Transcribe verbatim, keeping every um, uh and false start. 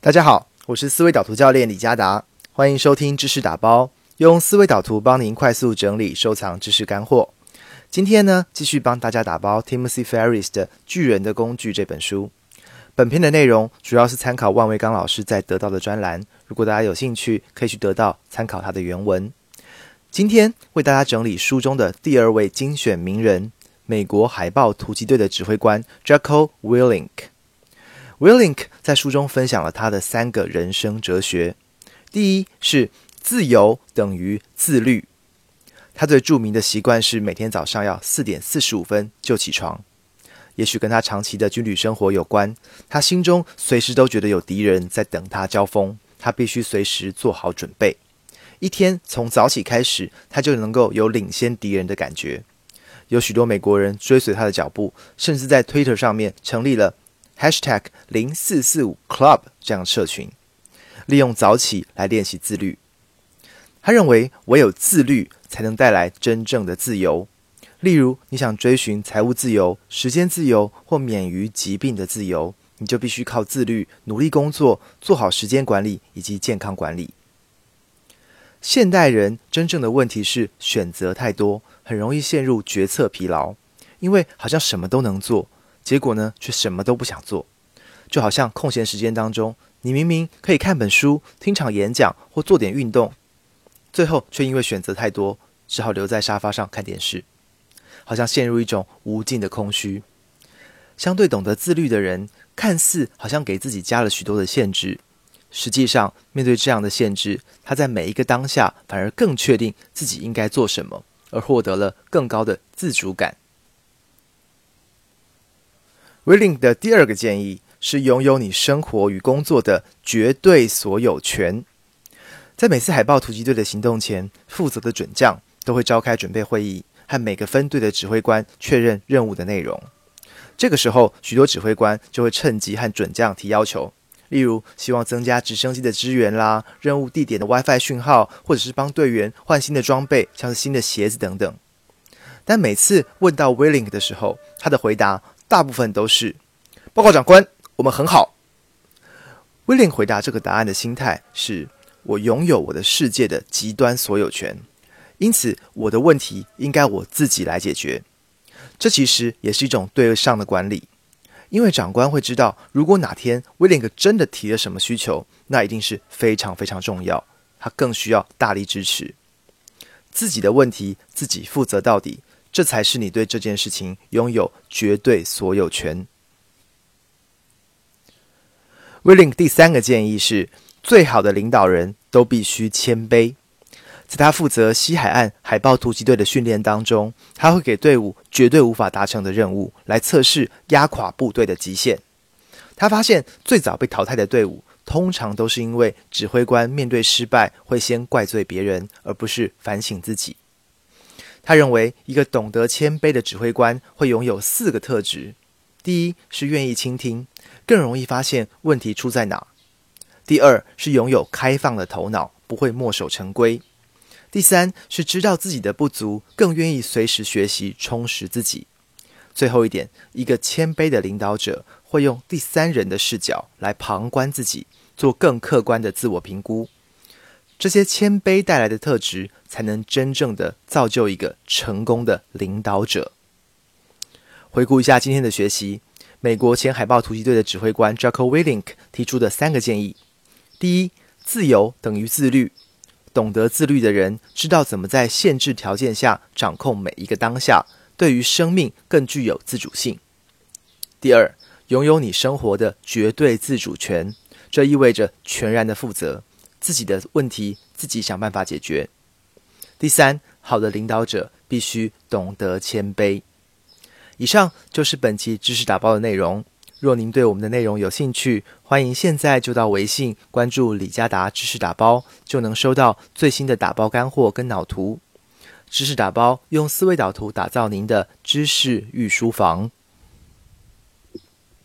大家好，我是思维导图教练李嘉达，欢迎收听知识打包，用思维导图帮您快速整理收藏知识干货。今天呢，继续帮大家打包 Timothy Ferris 的《巨人的工具》这本书。本篇的内容主要是参考万维刚老师在得到的专栏，如果大家有兴趣，可以去得到参考他的原文。今天为大家整理书中的第二位精选名人，美国海豹突击队的指挥官 Jocko Willink。Willink 在书中分享了他的三个人生哲学。第一是自由等于自律。他最著名的习惯是每天早上要四点四十五分就起床。也许跟他长期的军旅生活有关，他心中随时都觉得有敌人在等他交锋，他必须随时做好准备。一天从早起开始，他就能够有领先敌人的感觉。有许多美国人追随他的脚步，甚至在 Twitter 上面成立了#零四四五 club 这样的社群，利用早起来练习自律。他认为唯有自律才能带来真正的自由。例如你想追寻财务自由、时间自由或免于疾病的自由，你就必须靠自律努力工作，做好时间管理以及健康管理。现代人真正的问题是选择太多，很容易陷入决策疲劳，因为好像什么都能做，结果呢，却什么都不想做。就好像空闲时间当中，你明明可以看本书、听场演讲或做点运动，最后却因为选择太多，只好留在沙发上看电视，好像陷入一种无尽的空虚。相对懂得自律的人，看似好像给自己加了许多的限制，实际上面对这样的限制，他在每一个当下反而更确定自己应该做什么，而获得了更高的自主感。Willink 的第二个建议是拥有你生活与工作的绝对所有权。在每次海豹突击队的行动前，负责的准将都会召开准备会议，和每个分队的指挥官确认任务的内容。这个时候，许多指挥官就会趁机和准将提要求，例如希望增加直升机的支援啦，任务地点的 WiFi 讯号，或者是帮队员换新的装备，像是新的鞋子等等。但每次问到 Willink 的时候，他的回答大部分都是报告长官，我们很好。威廉回答这个答案的心态是，我拥有我的世界的极端所有权，因此我的问题应该我自己来解决。这其实也是一种对上的管理，因为长官会知道，如果哪天威廉真的提了什么需求，那一定是非常非常重要，他更需要大力支持。自己的问题自己负责到底，这才是你对这件事情拥有绝对所有权。Willink 第三个建议是，最好的领导人都必须谦卑。在他负责西海岸海豹突击队的训练当中，他会给队伍绝对无法达成的任务，来测试压垮部队的极限。他发现最早被淘汰的队伍，通常都是因为指挥官面对失败会先怪罪别人，而不是反省自己。他认为一个懂得谦卑的指挥官会拥有四个特质。第一是愿意倾听，更容易发现问题出在哪。第二是拥有开放的头脑，不会墨守成规。第三是知道自己的不足，更愿意随时学习充实自己。最后一点，一个谦卑的领导者会用第三人的视角来旁观自己，做更客观的自我评估。这些谦卑带来的特质，才能真正的造就一个成功的领导者。回顾一下今天的学习，美国前海豹突击队的指挥官 Jocko Willink 提出的三个建议：第一，自由等于自律。懂得自律的人，知道怎么在限制条件下掌控每一个当下，对于生命更具有自主性。第二，拥有你生活的绝对自主权，这意味着全然的负责。自己的问题自己想办法解决。第三，好的领导者必须懂得谦卑。以上就是本期知识打包的内容。若您对我们的内容有兴趣，欢迎现在就到微信关注李嘉达知识打包，就能收到最新的打包干货跟脑图。知识打包，用思维导图打造您的知识御书房。